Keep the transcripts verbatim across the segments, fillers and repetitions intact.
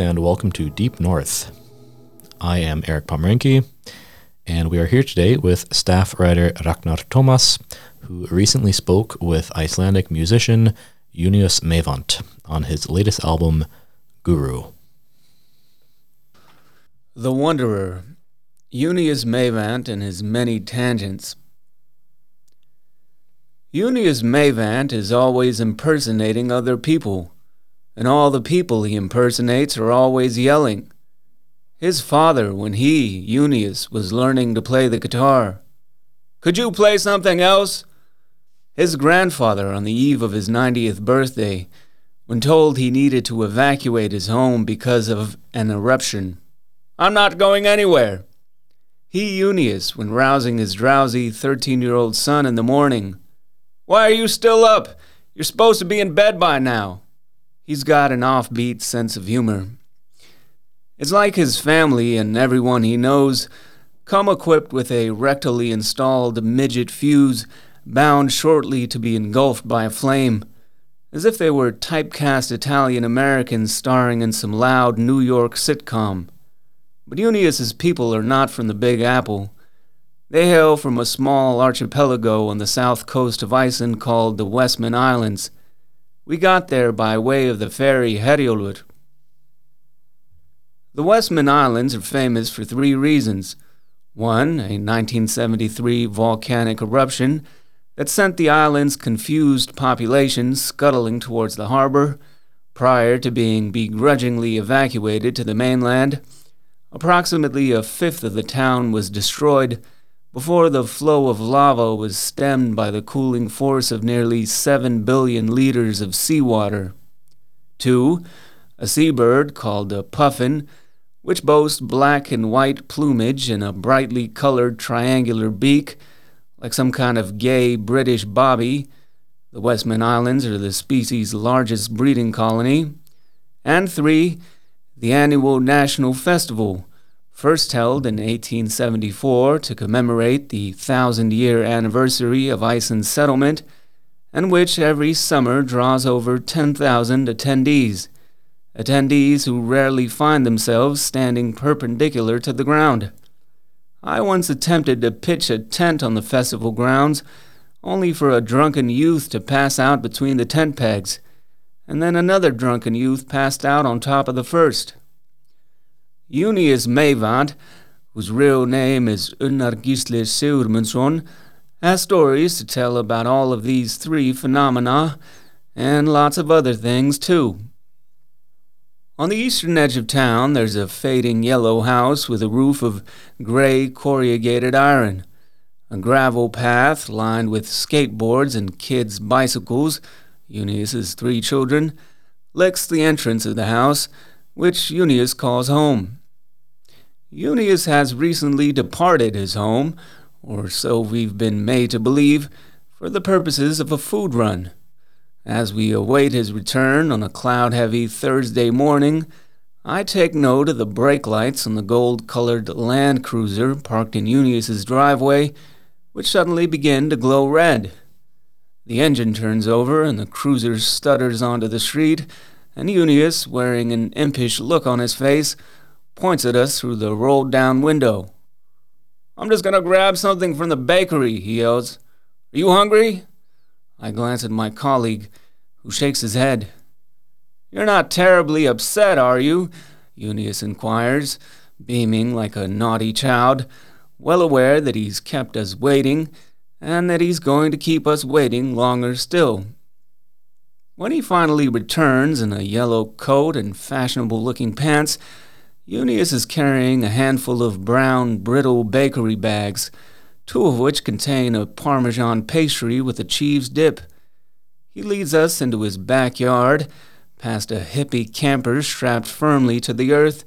and welcome to Deep North. I am Eric Pomeranke, and we are here today with staff writer Ragnar Thomas, who recently spoke with Icelandic musician Junius Meyvant on his latest album, Guru. The Wanderer, Junius Meyvant and his many tangents. Junius Meyvant is always impersonating other people, and all the people he impersonates are always yelling. His father, when he, Junius, was learning to play the guitar, "Could you play something else?" His grandfather, on the eve of his ninetieth birthday, when told he needed to evacuate his home because of an eruption, "I'm not going anywhere." He, Junius, when rousing his drowsy thirteen-year-old son in the morning, "Why are you still up? You're supposed to be in bed by now." He's got an offbeat sense of humor. It's like his family and everyone he knows come equipped with a rectally installed midget fuse bound shortly to be engulfed by a flame, as if they were typecast Italian-Americans starring in some loud New York sitcom. But Junius's people are not from the Big Apple. They hail from a small archipelago on the south coast of Iceland called the Westman Islands. We got there by way of the ferry Herjólfur. The Westman Islands are famous for three reasons. One, a nineteen seventy-three volcanic eruption that sent the island's confused population scuttling towards the harbor prior to being begrudgingly evacuated to the mainland. Approximately a fifth of the town was destroyed before the flow of lava was stemmed by the cooling force of nearly seven billion liters of seawater. Two, a seabird called a puffin, which boasts black and white plumage and a brightly colored triangular beak, like some kind of gay British bobby. The Westman Islands are the species' largest breeding colony. And three, the annual National Festival, first held in eighteen seventy-four to commemorate the thousand-year anniversary of Iceland's settlement, and which every summer draws over ten thousand attendees, attendees who rarely find themselves standing perpendicular to the ground. I once attempted to pitch a tent on the festival grounds, only for a drunken youth to pass out between the tent pegs, and then another drunken youth passed out on top of the first. Junius Meyvant, whose real name is Unnar Gísli Sigurmundsson, has stories to tell about all of these three phenomena, and lots of other things too. On the eastern edge of town there's a fading yellow house with a roof of gray corrugated iron, a gravel path lined with skateboards and kids' bicycles. Junius's three children, licks the entrance of the house, which Junius calls home. Junius has recently departed his home, or so we've been made to believe, for the purposes of a food run. As we await his return on a cloud-heavy Thursday morning, I take note of the brake lights on the gold-colored Land Cruiser parked in Junius's driveway, which suddenly begin to glow red. The engine turns over, and the cruiser stutters onto the street, and Junius, wearing an impish look on his face, points at us through the rolled-down window. "I'm just gonna grab something from the bakery," he yells. "Are you hungry?" I glance at my colleague, who shakes his head. "You're not terribly upset, are you?" Junius inquires, beaming like a naughty child, well aware that he's kept us waiting, and that he's going to keep us waiting longer still. When he finally returns in a yellow coat and fashionable-looking pants, Junius is carrying a handful of brown, brittle bakery bags, two of which contain a Parmesan pastry with a cheese dip. He leads us into his backyard, past a hippie camper strapped firmly to the earth,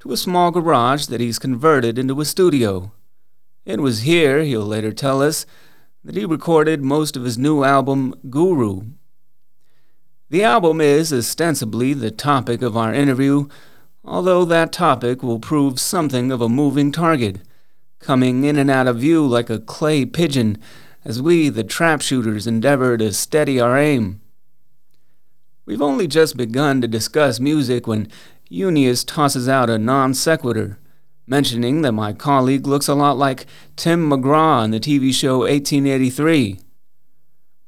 to a small garage that he's converted into a studio. It was here, he'll later tell us, that he recorded most of his new album, Guru. The album is ostensibly the topic of our interview, although that topic will prove something of a moving target, coming in and out of view like a clay pigeon as we, the trap shooters, endeavor to steady our aim. We've only just begun to discuss music when Unius tosses out a non sequitur, mentioning that my colleague looks a lot like Tim McGraw in the T V show eighteen eighty-three.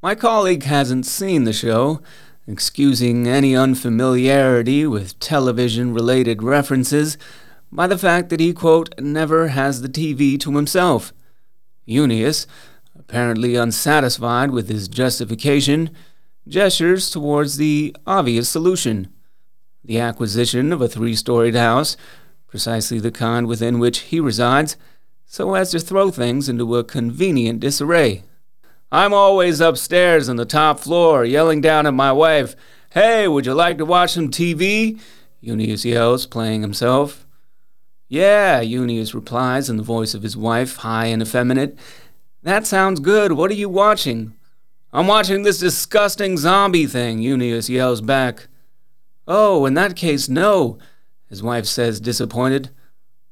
My colleague hasn't seen the show, excusing any unfamiliarity with television-related references by the fact that he, quote, never has the T V to himself. Unius, apparently unsatisfied with his justification, gestures towards the obvious solution, the acquisition of a three-storied house, precisely the kind within which he resides, so as to throw things into a convenient disarray. I'm always upstairs on the top floor, yelling down at my wife, "Hey, would you like to watch some T V?" Unius yells, playing himself. "Yeah," Unius replies in the voice of his wife, high and effeminate. "That sounds good. What are you watching?" "I'm watching this disgusting zombie thing," Unius yells back. "Oh, in that case, no," his wife says, disappointed.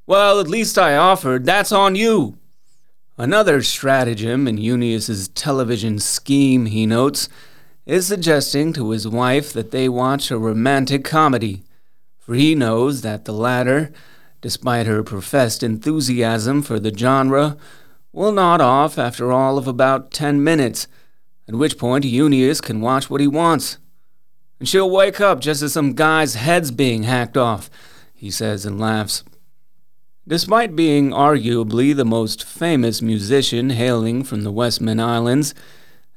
"Well, at least I offered. That's on you." Another stratagem in Unius's television scheme, he notes, is suggesting to his wife that they watch a romantic comedy, for he knows that the latter, despite her professed enthusiasm for the genre, will nod off after all of about ten minutes, at which point Unius can watch what he wants. "And she'll wake up just as some guy's head's being hacked off," he says and laughs. Despite being arguably the most famous musician hailing from the Westman Islands,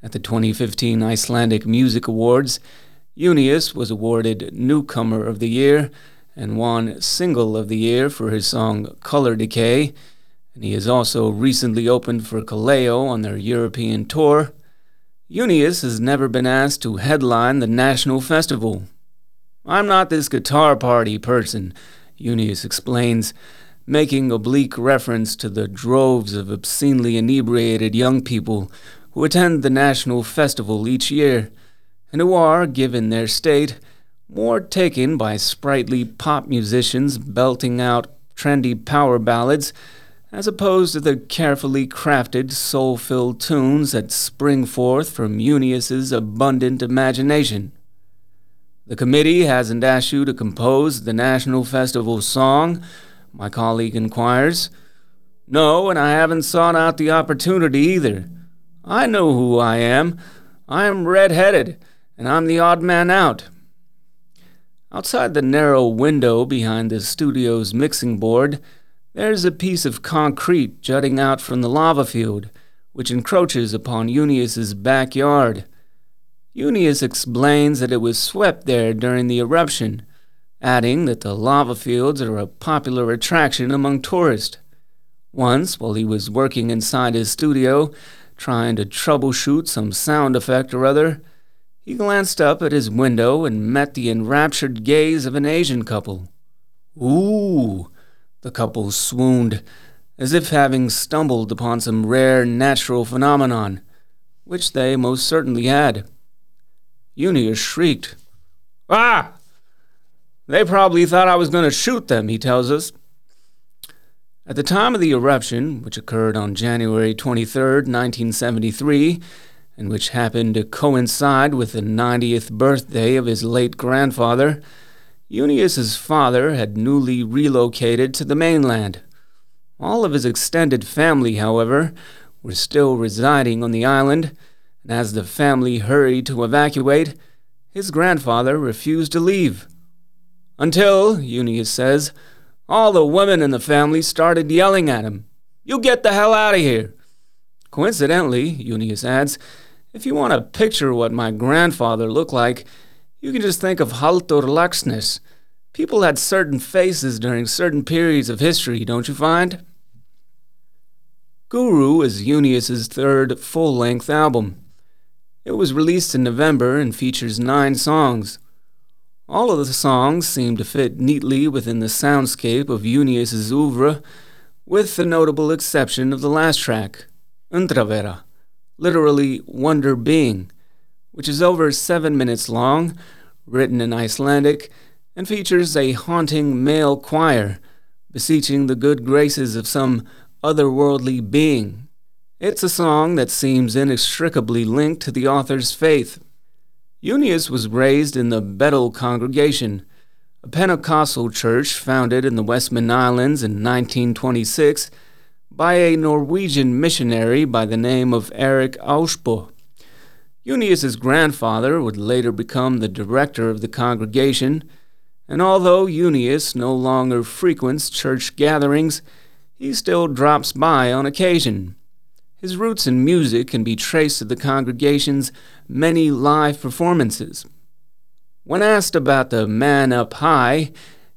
at the twenty fifteen Icelandic Music Awards, Unius was awarded Newcomer of the Year and won Single of the Year for his song Color Decay, and he has also recently opened for Kaleo on their European tour. Unius has never been asked to headline the National Festival. "I'm not this guitar party person," Unius explains, making oblique reference to the droves of obscenely inebriated young people who attend the National Festival each year, and who are, given their state, more taken by sprightly pop musicians belting out trendy power ballads as opposed to the carefully crafted, soul-filled tunes that spring forth from Unius's abundant imagination. "The committee hasn't asked you to compose the National Festival song?" my colleague inquires. "No, and I haven't sought out the opportunity either. I know who I am. I am red-headed, and I'm the odd man out." Outside the narrow window behind the studio's mixing board, there's a piece of concrete jutting out from the lava field, which encroaches upon Unius's backyard. Unius explains that it was swept there during the eruption, adding that the lava fields are a popular attraction among tourists. Once, while he was working inside his studio, trying to troubleshoot some sound effect or other, he glanced up at his window and met the enraptured gaze of an Asian couple. "Ooh!" the couple swooned, as if having stumbled upon some rare natural phenomenon, which they most certainly had. Unius shrieked. "Ah! They probably thought I was going to shoot them," he tells us. At the time of the eruption, which occurred on January twenty-third, nineteen seventy-three, and which happened to coincide with the ninetieth birthday of his late grandfather, Unius's father had newly relocated to the mainland. All of his extended family, however, were still residing on the island, and as the family hurried to evacuate, his grandfather refused to leave. "Until," Unius says, "all the women in the family started yelling at him, 'You get the hell out of here!'" Coincidentally, Unius adds, if you want to picture what my grandfather looked like, you can just think of Halldór Laxness. People had certain faces during certain periods of history, don't you find? Guru is Unius's third full-length album. It was released in November and features nine songs. All of the songs seem to fit neatly within the soundscape of Unius's oeuvre, with the notable exception of the last track, Undravera, literally Wonder Being, which is over seven minutes long, written in Icelandic, and features a haunting male choir, beseeching the good graces of some otherworldly being. It's a song that seems inextricably linked to the author's faith. Unius was raised in the Bedell congregation, a Pentecostal church founded in the Westman Islands in nineteen twenty-six by a Norwegian missionary by the name of Erik Aasbo. Junius's grandfather would later become the director of the congregation, and although Junius no longer frequents church gatherings, he still drops by on occasion. His roots in music can be traced to the congregation's many live performances. When asked about the man up high,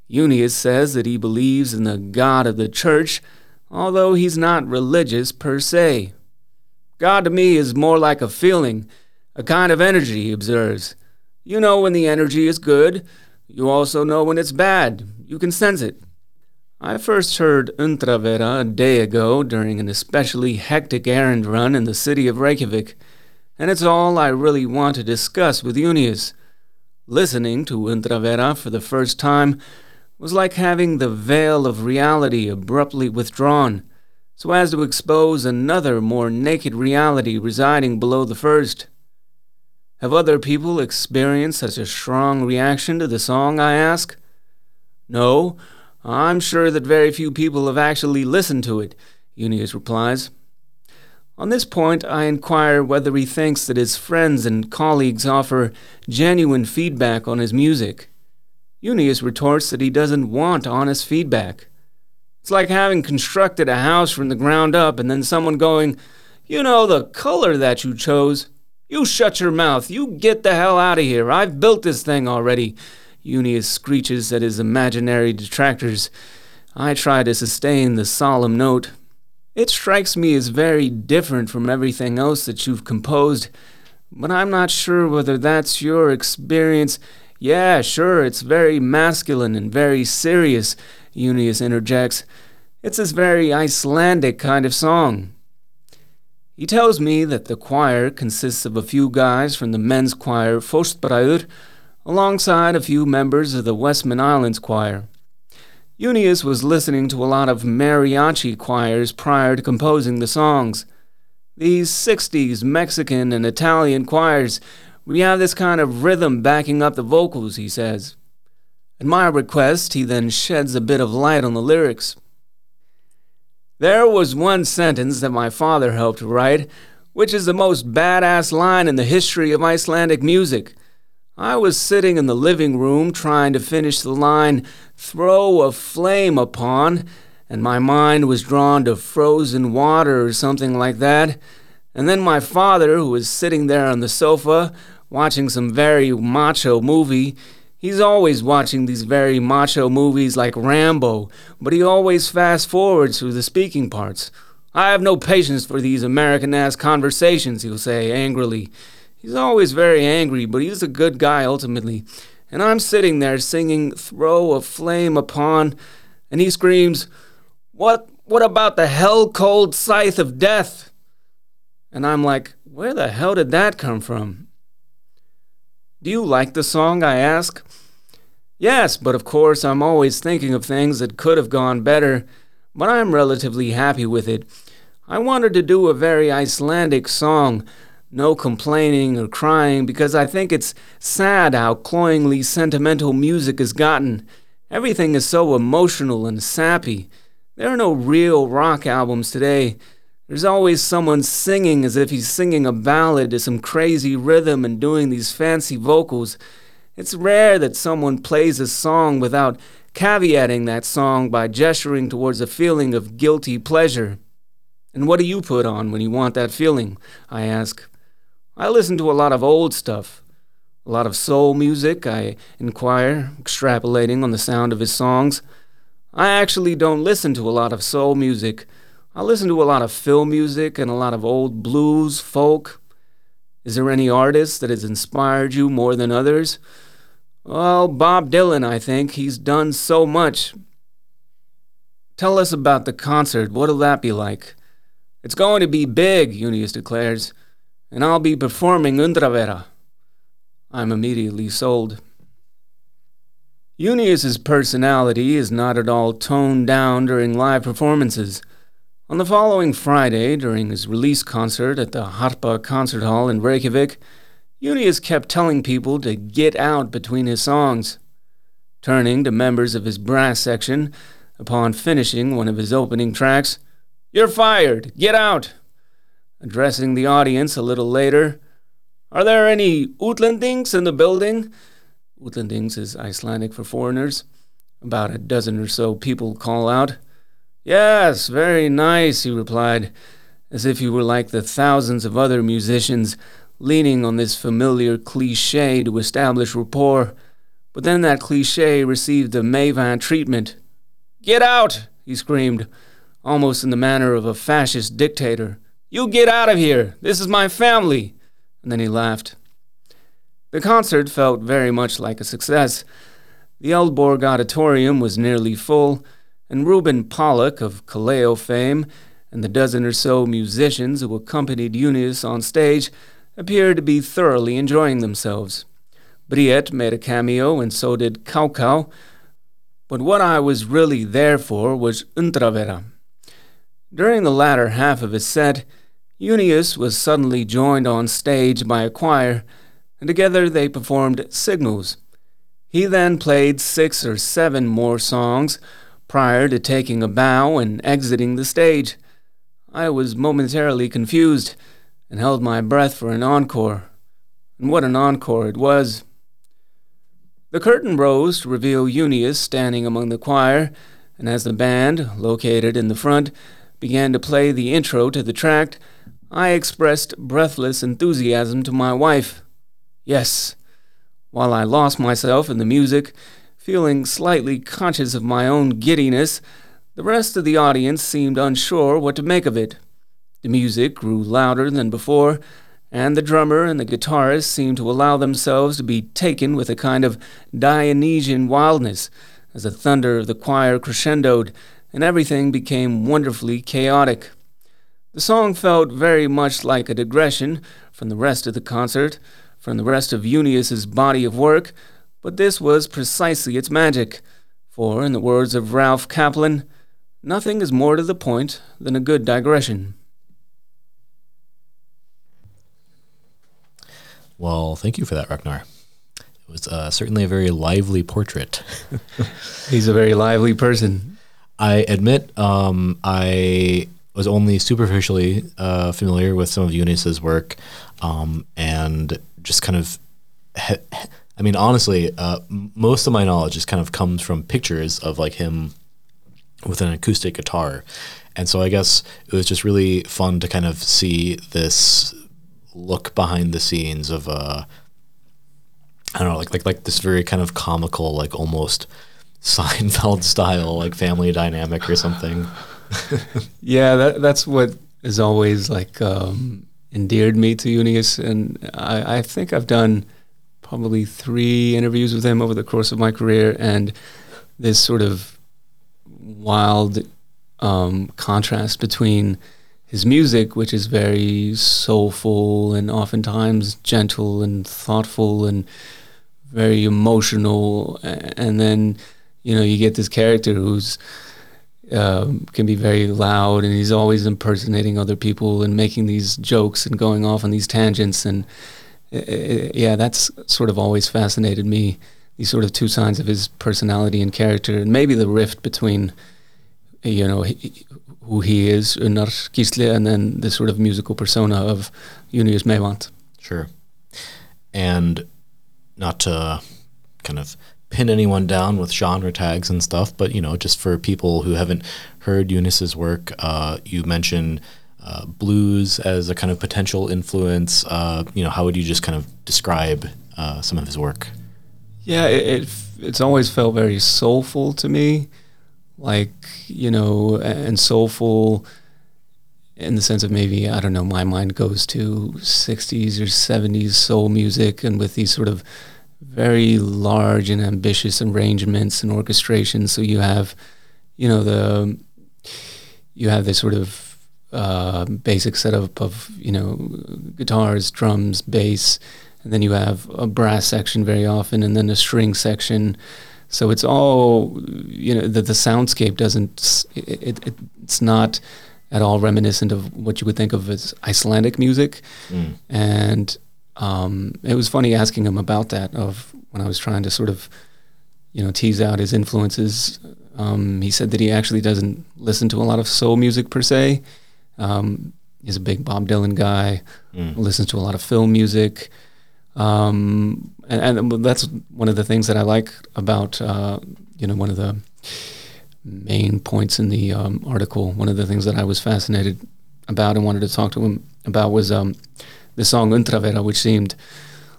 Junius says that he believes in the God of the church, although he's not religious per se. God to me is more like a feeling, a kind of energy, he observes. You know when the energy is good, you also know when it's bad. You can sense it. I first heard Untravera a day ago during an especially hectic errand run in the city of Reykjavik, and it's all I really want to discuss with Junius. Listening to Untravera for the first time was like having the veil of reality abruptly withdrawn, so as to expose another more naked reality residing below the first. Have other people experienced such a strong reaction to the song, I ask? No. I'm sure that very few people have actually listened to it, Junius replies. On this point, I inquire whether he thinks that his friends and colleagues offer genuine feedback on his music. Junius retorts that he doesn't want honest feedback. It's like having constructed a house from the ground up and then someone going, "You know, the color that you chose. You shut your mouth. You get the hell out of here. I've built this thing already." Junius screeches at his imaginary detractors. I try to sustain the solemn note. It strikes me as very different from everything else that you've composed, but I'm not sure whether that's your experience. Yeah, sure, it's very masculine and very serious, Junius interjects. It's this very Icelandic kind of song. He tells me that the choir consists of a few guys from the men's choir Fóstbræður, alongside a few members of the Westman Islands Choir. Junius was listening to a lot of mariachi choirs prior to composing the songs. These sixties Mexican and Italian choirs, we have this kind of rhythm backing up the vocals, he says. At my request, he then sheds a bit of light on the lyrics. There was one sentence that my father helped write, which is the most badass line in the history of Icelandic music. I was sitting in the living room trying to finish the line, "throw a flame upon," and my mind was drawn to frozen water or something like that. And then my father, who was sitting there on the sofa, watching some very macho movie — he's always watching these very macho movies like Rambo, but he always fast forwards through the speaking parts. "I have no patience for these American-ass conversations," he'll say angrily. He's always very angry, but he's a good guy ultimately. And I'm sitting there singing "Throw a Flame Upon," and he screams, What what about the hell-cold scythe of death?" And I'm like, where the hell did that come from? "Do you like the song?" I ask. "Yes, but of course I'm always thinking of things that could have gone better, but I'm relatively happy with it. I wanted to do a very Icelandic song. No complaining or crying, because I think it's sad how cloyingly sentimental music has gotten. Everything is so emotional and sappy. There are no real rock albums today. There's always someone singing as if he's singing a ballad to some crazy rhythm and doing these fancy vocals. It's rare that someone plays a song without caveating that song by gesturing towards a feeling of guilty pleasure. And what do you put on when you want that feeling?" I ask. "I listen to a lot of old stuff. A lot of soul music," I inquire, extrapolating on the sound of his songs. "I actually don't listen to a lot of soul music. I listen to a lot of film music and a lot of old blues, folk." "Is there any artist that has inspired you more than others?" "Well, Bob Dylan, I think. He's done so much." "Tell us about the concert. What'll that be like?" "It's going to be big," Junius declares. "And I'll be performing Untravera." I'm immediately sold. Junius's personality is not at all toned down during live performances. On the following Friday, during his release concert at the Harpa Concert Hall in Reykjavik, Junius kept telling people to get out between his songs. turning to members of his brass section upon finishing one of his opening tracks, "You're fired! Get out!" Addressing the audience a little later, "Are there any Utlandings in the building?" Utlandings is Icelandic for foreigners. About a dozen or so people call out. "Yes, very nice," he replied, as if he were like the thousands of other musicians, leaning on this familiar cliché to establish rapport. But then that cliché received a Meyvant treatment. "Get out!" he screamed, almost in the manner of a fascist dictator. "You get out of here! This is my family!" And then he laughed. The concert felt very much like a success. The Eldborg Auditorium was nearly full, and Ruben Pollock of Kaleo fame and the dozen or so musicians who accompanied Eunice on stage appeared to be thoroughly enjoying themselves. Briet made a cameo, and so did Kaukau, but what I was really there for was Untravera. During the latter half of his set, Eunice was suddenly joined on stage by a choir, and together they performed Signals. He then played six or seven more songs prior to taking a bow and exiting the stage. I was momentarily confused, and held my breath for an encore. And what an encore it was! The curtain rose to reveal Eunice standing among the choir, and as the band, located in the front, began to play the intro to the tract, I expressed breathless enthusiasm to my wife. Yes, while I lost myself in the music, feeling slightly conscious of my own giddiness, the rest of the audience seemed unsure what to make of it. The music grew louder than before, and the drummer and the guitarist seemed to allow themselves to be taken with a kind of Dionysian wildness, as the thunder of the choir crescendoed, and everything became wonderfully chaotic. The song felt very much like a digression from the rest of the concert, from the rest of Eunice's body of work, but this was precisely its magic, for, in the words of Ralph Kaplan, nothing is more to the point than a good digression. Well, thank you for that, Ragnar. It was uh, certainly a very lively portrait. He's a very lively person. I admit um, I was only superficially uh, familiar with some of Eunice's work, um, and just kind of, he- I mean, honestly, uh, most of my knowledge just kind of comes from pictures of like him with an acoustic guitar. And so I guess it was just really fun to kind of see this look behind the scenes of uh I don't know, like like like this very kind of comical, like almost Seinfeld style, like family dynamic or something. Yeah, that that's what has always like um endeared me to Eunice, and I, I think I've done probably three interviews with him over the course of my career, and this sort of wild um contrast between his music, which is very soulful and oftentimes gentle and thoughtful and very emotional, and then you know you get this character who's um, can be very loud, and he's always impersonating other people and making these jokes and going off on these tangents, and it, it, yeah, that's sort of always fascinated me. These sort of two sides of his personality and character, and maybe the rift between you know. He, who he is, Unnar Gísli, and then the sort of musical persona of Junius Meyvant. Sure. And not to kind of pin anyone down with genre tags and stuff, but, you know, just for people who haven't heard Eunice's work, uh, you mentioned uh, blues as a kind of potential influence. Uh, you know, how would you just kind of describe uh, some of his work? Yeah, it, it it's always felt very soulful to me. Like, you know, and soulful in the sense of maybe, I don't know, my mind goes to sixties or seventies soul music, and with these sort of very large and ambitious arrangements and orchestrations. So you have, you know, the, you have this sort of uh, basic setup of, you know, guitars, drums, bass, and then you have a brass section very often, and then a string section. So it's all, you know, the, the soundscape doesn't, it, it, it's not at all reminiscent of what you would think of as Icelandic music. Mm. And um, it was funny asking him about that, of when I was trying to sort of you know, tease out his influences. Um, he said that he actually doesn't listen to a lot of soul music per se. Um, he's a big Bob Dylan guy, mm. listens to a lot of film music. Um, and, and that's one of the things that I like about, uh, you know, one of the main points in the um, article. One of the things that I was fascinated about and wanted to talk to him about was um, the song Intravera, which seemed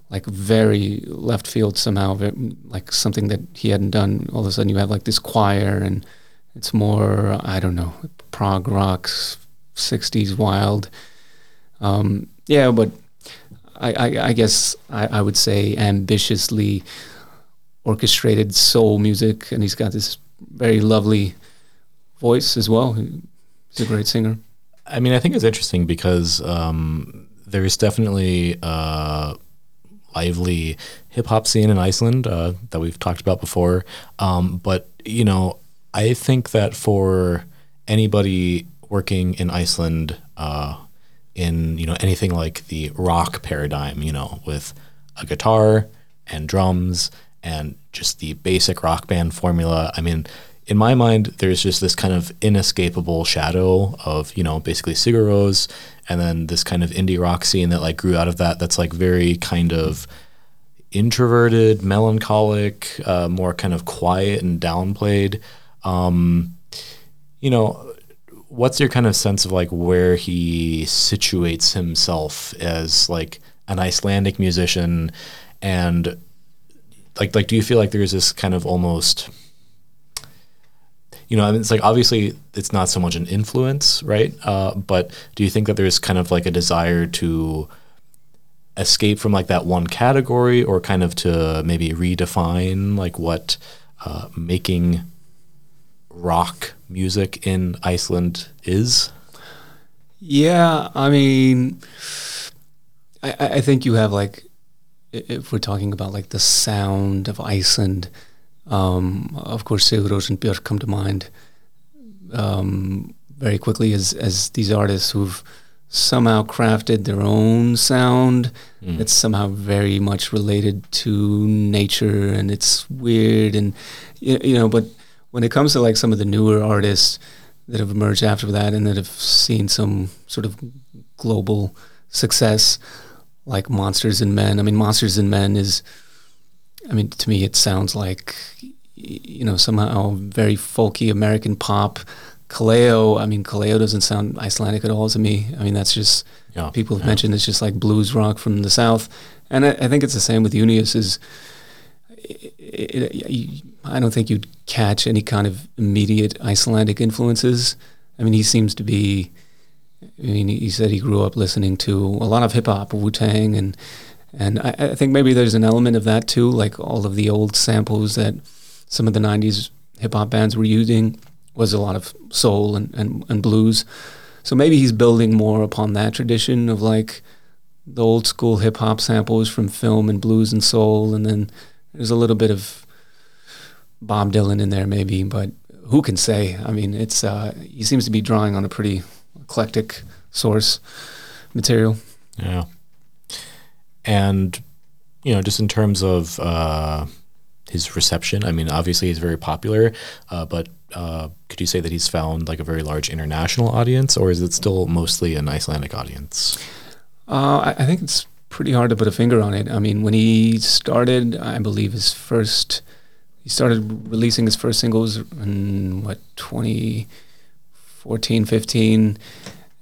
like very left field somehow, very, like something that he hadn't done. All of a sudden you have like this choir and it's more, I don't know, prog rock, sixties wild. Um, yeah, but I, I, I guess I, I would say ambitiously orchestrated soul music. And he's got this very lovely voice as well. He's a great singer. I mean, I think it's interesting because um, there is definitely uh lively hip-hop scene in Iceland uh, that we've talked about before. Um, but, you know, I think that for anybody working in Iceland uh, in, you know, anything like the rock paradigm, you know, with a guitar and drums and just the basic rock band formula, I mean, in my mind, there's just this kind of inescapable shadow of, you know, basically Sigur Rós, and then this kind of indie rock scene that, like, grew out of that, that's, like, very kind of introverted, melancholic, uh, more kind of quiet and downplayed. Um, you know, what's your kind of sense of, like, where he situates himself as, like, an Icelandic musician? And, like, like do you feel like there's this kind of almost... You know, I mean, it's like, obviously it's not so much an influence, right? Uh, but do you think that there's kind of like a desire to escape from like that one category, or kind of to maybe redefine like what uh, making rock music in Iceland is? Yeah, I mean, I, I think you have like, if we're talking about like the sound of Iceland, Um, of course, Sigur Rós and Björk come to mind um, very quickly as, as these artists who've somehow crafted their own sound mm. that's somehow very much related to nature, and it's weird, and you know. But when it comes to like some of the newer artists that have emerged after that and that have seen some sort of global success, like Monsters and Men. I mean, Monsters and Men is. I mean, to me, it sounds like, you know, somehow very folky American pop. Kaleo, I mean, Kaleo doesn't sound Icelandic at all to me. I mean, that's just, yeah, people have yeah. mentioned it's just like blues rock from the South. And I, I think it's the same with Junius. Is it, it, it, I don't think you'd catch any kind of immediate Icelandic influences. I mean, he seems to be, I mean, he said he grew up listening to a lot of hip-hop, Wu-Tang, and And I, I think maybe there's an element of that too, like all of the old samples that some of the nineties hip-hop bands were using was a lot of soul and, and, and blues. So maybe he's building more upon that tradition of like the old school hip-hop samples from film and blues and soul, and then there's a little bit of Bob Dylan in there maybe, but who can say? I mean, it's uh, he seems to be drawing on a pretty eclectic source material. Yeah. And, you know, just in terms of uh, his reception, I mean, obviously he's very popular, uh, but uh, could you say that he's found like a very large international audience, or is it still mostly an Icelandic audience? Uh, I think it's pretty hard to put a finger on it. I mean, when he started, I believe his first, he started releasing his first singles in, what, twenty fourteen, fifteen.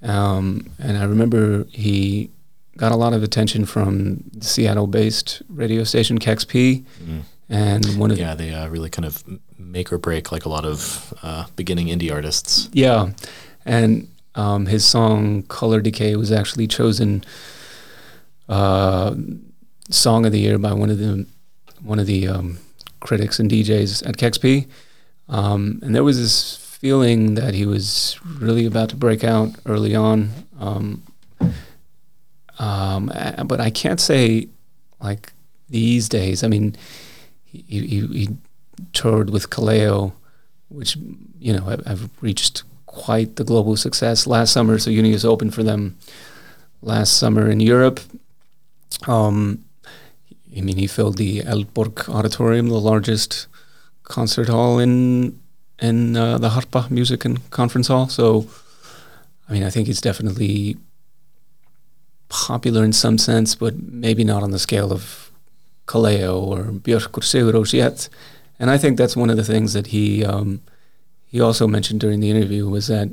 Um, and I remember he... got a lot of attention from the Seattle-based radio station K X P, mm. and one of yeah, they uh, really kind of make or break like a lot of uh, beginning indie artists. Yeah, and um, his song "Color Decay" was actually chosen uh, song of the year by one of the one of the um, critics and D Js at K X P, um, and there was this feeling that he was really about to break out early on. Um, Um, but I can't say like these days. I mean, he, he, he toured with Kaleo, which, you know, have, have reached quite the global success last summer. So Junius opened for them last summer in Europe. Um, I mean, he filled the Eldborg Auditorium, the largest concert hall in in uh, the Harpa Music and Conference Hall. So, I mean, I think it's definitely popular in some sense, but maybe not on the scale of Kaleo or Björk or Sigurós yet. And I think that's one of the things that he um, he also mentioned during the interview, was that,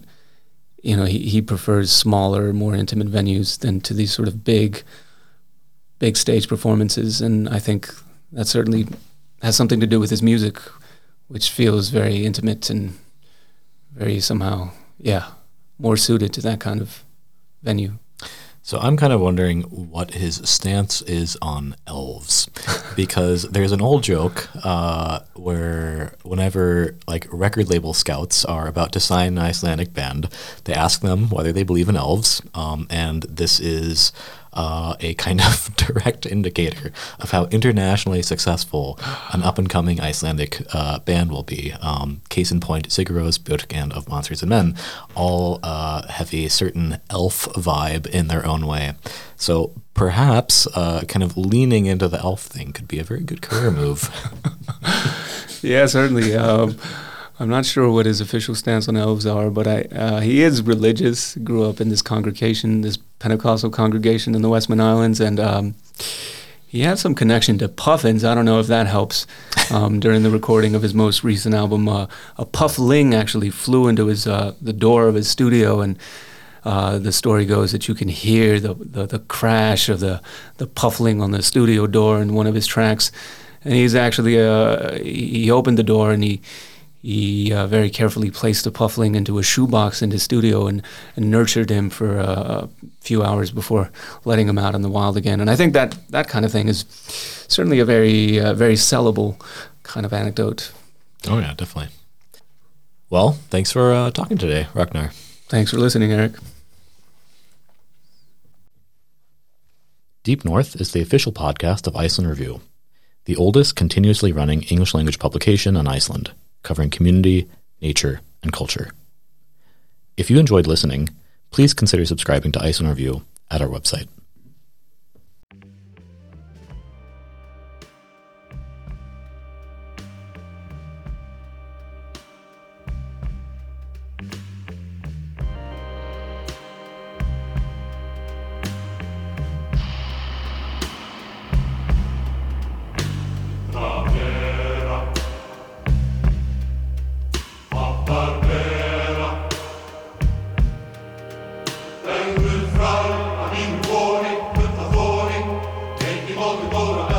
you know, he, he prefers smaller, more intimate venues than to these sort of big, big stage performances. And I think that certainly has something to do with his music, which feels very intimate and very somehow, yeah, more suited to that kind of venue. So I'm kind of wondering what his stance is on elves, because there's an old joke uh, where whenever like record label scouts are about to sign an Icelandic band, they ask them whether they believe in elves, um, and this is uh, a kind of direct indicator of how internationally successful an up-and-coming Icelandic uh, band will be. Um, case in point, Sigurós, Björk, and Of Monsters and Men all uh, have a certain elf vibe in their own way. So perhaps uh, kind of leaning into the elf thing could be a very good career move. Yeah, certainly. Um, I'm not sure what his official stance on elves are, but I, uh, he is religious. Grew up in this congregation, this Pentecostal congregation in the Westman Islands, and um, he had some connection to puffins. I don't know if that helps. Um, during the recording of his most recent album, uh, a puffling actually flew into his uh, the door of his studio, and Uh, the story goes that you can hear the, the, the crash of the, the puffling on the studio door in one of his tracks. And he's actually, uh, he opened the door and he he uh, very carefully placed the puffling into a shoebox in his studio and, and nurtured him for uh, a few hours before letting him out in the wild again. And I think that, that kind of thing is certainly a very, uh, very sellable kind of anecdote. Oh yeah, definitely. Well, thanks for uh, talking today, Ragnar. Thanks for listening, Eric. Deep North is the official podcast of Iceland Review, the oldest continuously running English-language publication on Iceland, covering community, nature, and culture. If you enjoyed listening, please consider subscribing to Iceland Review at our website. All